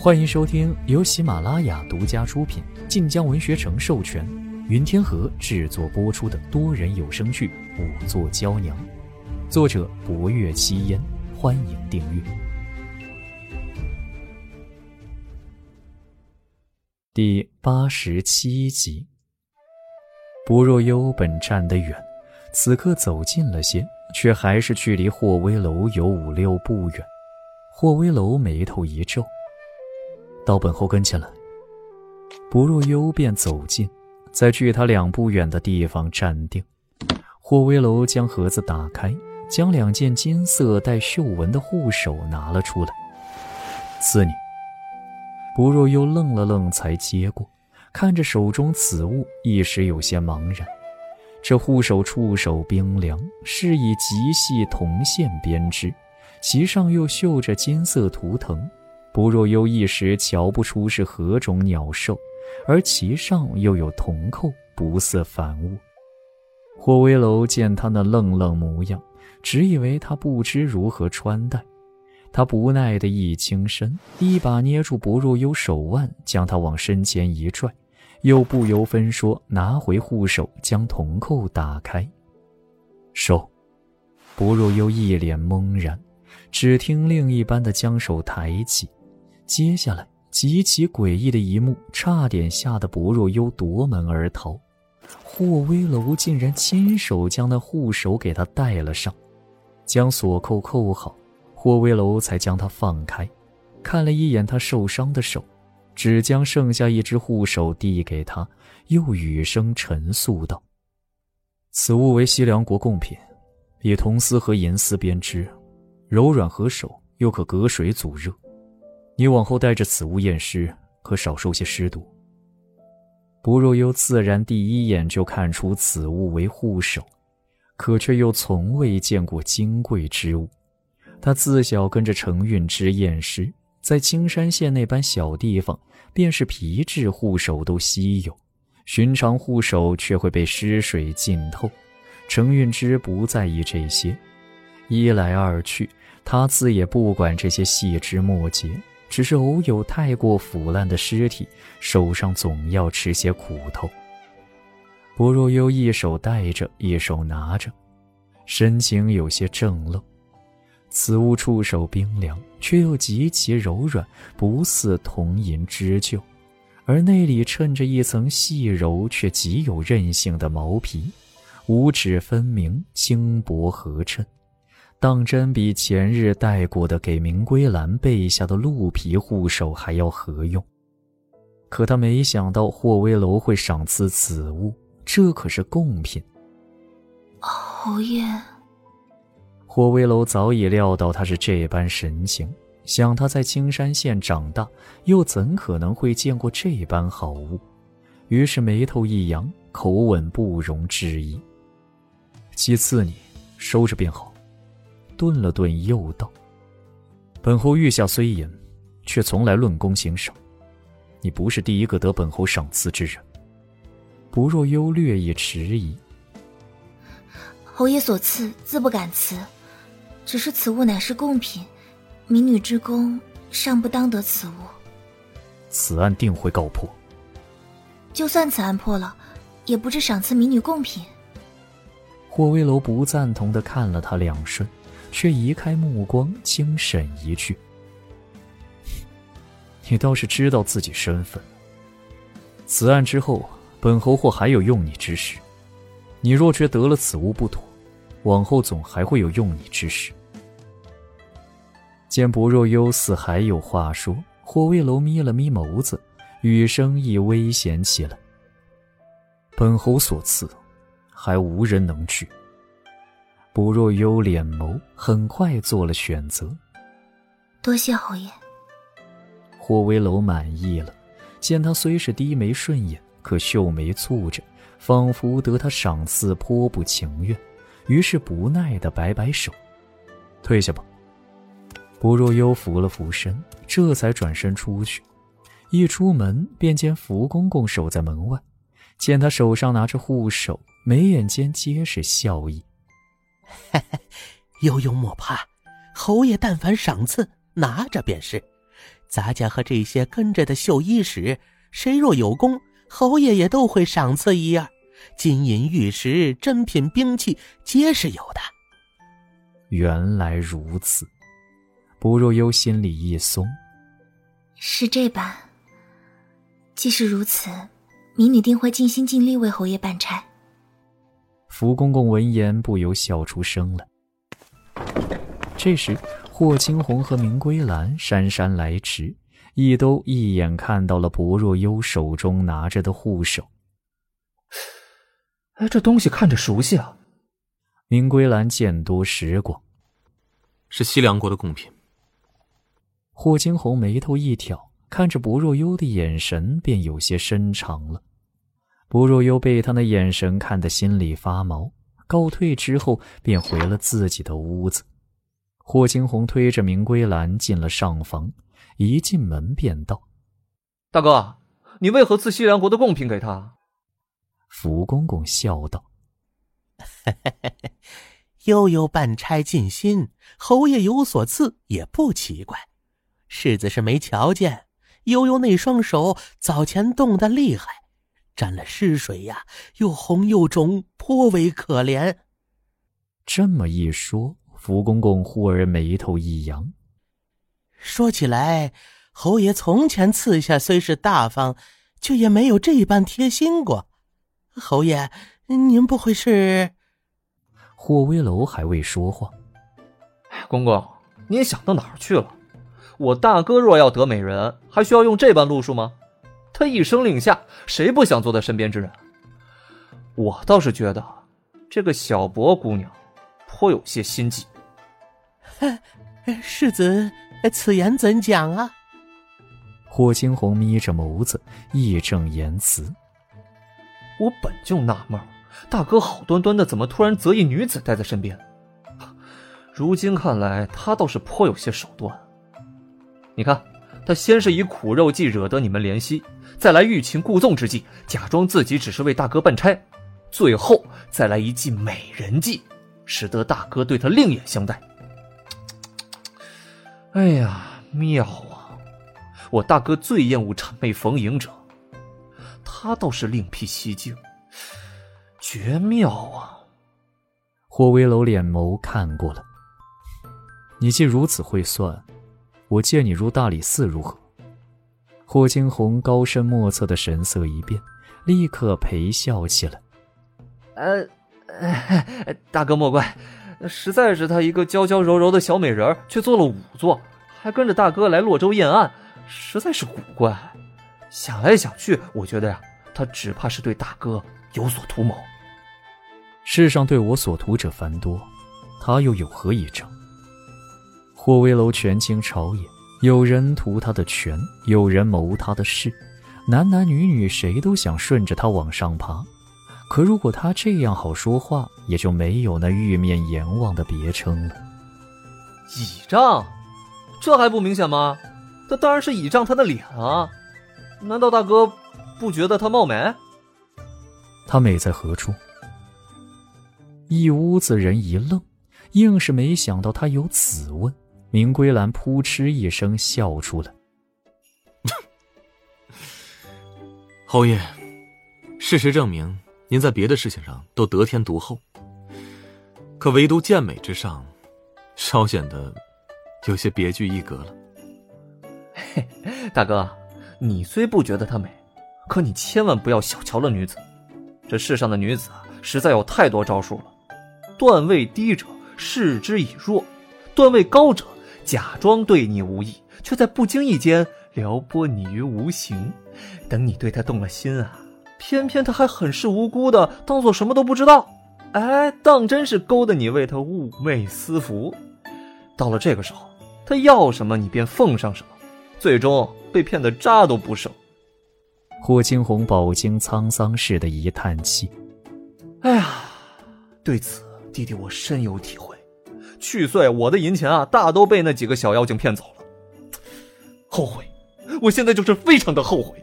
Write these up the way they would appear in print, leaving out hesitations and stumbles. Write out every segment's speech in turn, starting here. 欢迎收听由喜马拉雅独家出品、晋江文学城授权、云天河制作播出的多人有声剧《五座娇娘》，作者博月七烟。欢迎订阅。第87集。薄若幽本站得远，此刻走近了些，却还是距离霍威楼有5-6步远。霍威楼眉头一皱，到本后跟前来。薄若幽便走近，在距他2步远的地方站定。霍威楼将盒子打开，将2件金色带绣纹的护手拿了出来。赐你。薄若幽愣了愣才接过，看着手中此物，一时有些茫然。这护手触手冰凉，是以极细铜线编织，其上又绣着金色图腾，薄若幽一时瞧不出是何种鸟兽，而其上又有铜扣，不似凡物。霍威楼见他那愣愣模样，只以为他不知如何穿戴，他不耐地一轻身，一把捏住薄若幽手腕，将他往身前一拽，又不由分说拿回护手，将铜扣打开。收。薄若幽一脸懵然，只听令一般的将手抬起，接下来极其诡异的一幕差点吓得薄若幽夺门而逃。霍威楼竟然亲手将那护手给他戴了上，将锁扣扣好，霍威楼才将他放开，看了一眼他受伤的手，只将剩下一只护手递给他，又语声陈诉道：此物为西凉国贡品，以铜丝和银丝编织，柔软合手，又可隔水阻热。你往后带着此物验尸，可少受些尸毒。薄若幽自然第一眼就看出此物为护手，可却又从未见过金贵之物。他自小跟着程运之验尸，在青山县那般小地方，便是皮质护手都稀有，寻常护手却会被尸水浸透。程运之不在意这些，一来二去，他自也不管这些细枝末节，只是偶有太过腐烂的尸体，手上总要吃些苦头。薄若幽一手带着，一手拿着，神情有些怔愣。此物触手冰凉，却又极其柔软，不似铜银织就，而内里衬着一层细柔却极有韧性的毛皮，五指分明，轻薄合衬，当真比前日带过的给明归兰备下的鹿皮护手还要合用。可他没想到霍威楼会赏赐此物，这可是贡品。侯爷。霍威楼早已料到他是这般神情，想他在青山县长大，又怎可能会见过这般好物，于是眉头一扬，口吻不容置疑：既赐你，收着便好。顿了顿，又道：本侯御下虽严，却从来论功行赏，你不是第一个得本侯赏赐之人。薄若幽略一迟疑：侯爷所赐自不敢辞，只是此物乃是贡品，民女之功尚不当得此物。此案定会告破。就算此案破了，也不至赏赐民女贡品。霍威楼不赞同地看了他2瞬，却移开目光，轻审一句：你倒是知道自己身份。此案之后，本侯或还有用你之时，你若觉得了此物不妥，往后总还会有用你之时。见薄若幽似还有话说，霍威楼眯了眯眸子，语声亦危险起来：本侯所赐，还无人能拒。薄若幽脸眸很快做了选择：多谢侯爷。霍威楼满意了，见他虽是低眉顺眼，可秀眉蹙着，仿佛得他赏赐颇不情愿，于是不耐地摆摆手：退下吧。薄若幽扶了扶身，这才转身出去。一出门便见福公公守在门外，见他手上拿着护手，眉眼间皆是笑意：悠悠莫怕，侯爷但凡赏赐，拿着便是，咱家和这些跟着的绣衣时，谁若有功，侯爷也都会赏赐一二，金银玉石、珍品兵器皆是有的。原来如此，不若幽心里一松。是这般，既是如此，民女定会尽心尽力为侯爷办差。福公公闻言不由笑出声了。这时霍青红和明归兰姗姗来迟，一都一眼看到了不若幽手中拿着的护手。哎，这东西看着熟悉啊。明归兰见多识广，是西凉国的贡品。霍青红眉头一挑，看着不若幽的眼神便有些深长了。不若幽被他那眼神看得心里发毛，告退之后便回了自己的屋子。霍青红推着明归兰进了上房，一进门便道：“大哥，你为何赐西凉国的贡品给他？”福公公笑道：“悠悠办差尽心，侯爷有所赐也不奇怪。世子是没瞧见，悠悠那双手早前冻得厉害，沾了湿水呀，又红又肿，颇为可怜。”这么一说，福公公忽而眉头一扬，说起来，侯爷从前赐下虽是大方，却也没有这般贴心过。侯爷，您不会是……霍威楼还未说话，公公，你也想到哪儿去了？我大哥若要得美人，还需要用这般路数吗？他一声令下，谁不想做他身边之人？我倒是觉得，这个小薄姑娘颇有些心计。世子此言怎讲啊？霍青红眯着眸子，义正言辞。我本就纳闷，大哥好端端的怎么突然择一女子待在身边，如今看来他倒是颇有些手段。你看，他先是以苦肉计惹得你们怜惜，再来欲擒故纵之计，假装自己只是为大哥办差，最后再来一计美人计，使得大哥对他另眼相待。哎呀，妙啊！我大哥最厌恶谄媚逢迎者，他倒是另辟蹊径，绝妙啊！霍威楼脸眸看过了，你既如此会算，我借你入大理寺如何？霍青红高深莫测的神色一变，立刻陪笑起来。大哥莫怪，实在是他一个娇娇柔柔的小美人却做了仵作，还跟着大哥来洛州宴案，实在是古怪。想来想去，我觉得呀，他只怕是对大哥有所图谋。世上对我所图者繁多，他又有何一证？霍威楼权倾朝野，有人图他的权，有人谋他的事，男男女女谁都想顺着他往上爬。可如果他这样好说话，也就没有那玉面阎王的别称了。倚仗？这还不明显吗？他当然是倚仗他的脸啊，难道大哥不觉得他貌美？他美在何处？一屋子人一愣，硬是没想到他有此问。明归兰扑哧一声笑出来。侯爷，事实证明您在别的事情上都得天独厚，可唯独健美之上，稍显得有些别具一格了。嘿，大哥，你虽不觉得她美，可你千万不要小瞧了女子。这世上的女子实在有太多招数了，段位低者视之以弱，段位高者假装对你无意，却在不经意间撩拨你于无形。等你对她动了心啊，偏偏他还很是无辜的当作什么都不知道，哎，当真是勾得你为他寤寐思服。到了这个时候，他要什么你便奉上什么，最终被骗得渣都不剩。霍青红饱经沧桑似的一叹气，哎呀，对此弟弟我深有体会。去岁我的银钱啊，大都被那几个小妖精骗走了，后悔，我现在就是非常的后悔。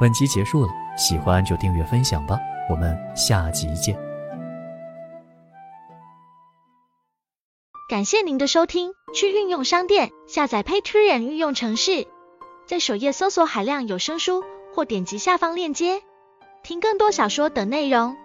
本集结束了，喜欢就订阅分享吧，我们下集见。感谢您的收听，去运用商店下载 Patreon 运用程式，在首页搜索海量有声书，或点击下方链接，听更多小说等内容。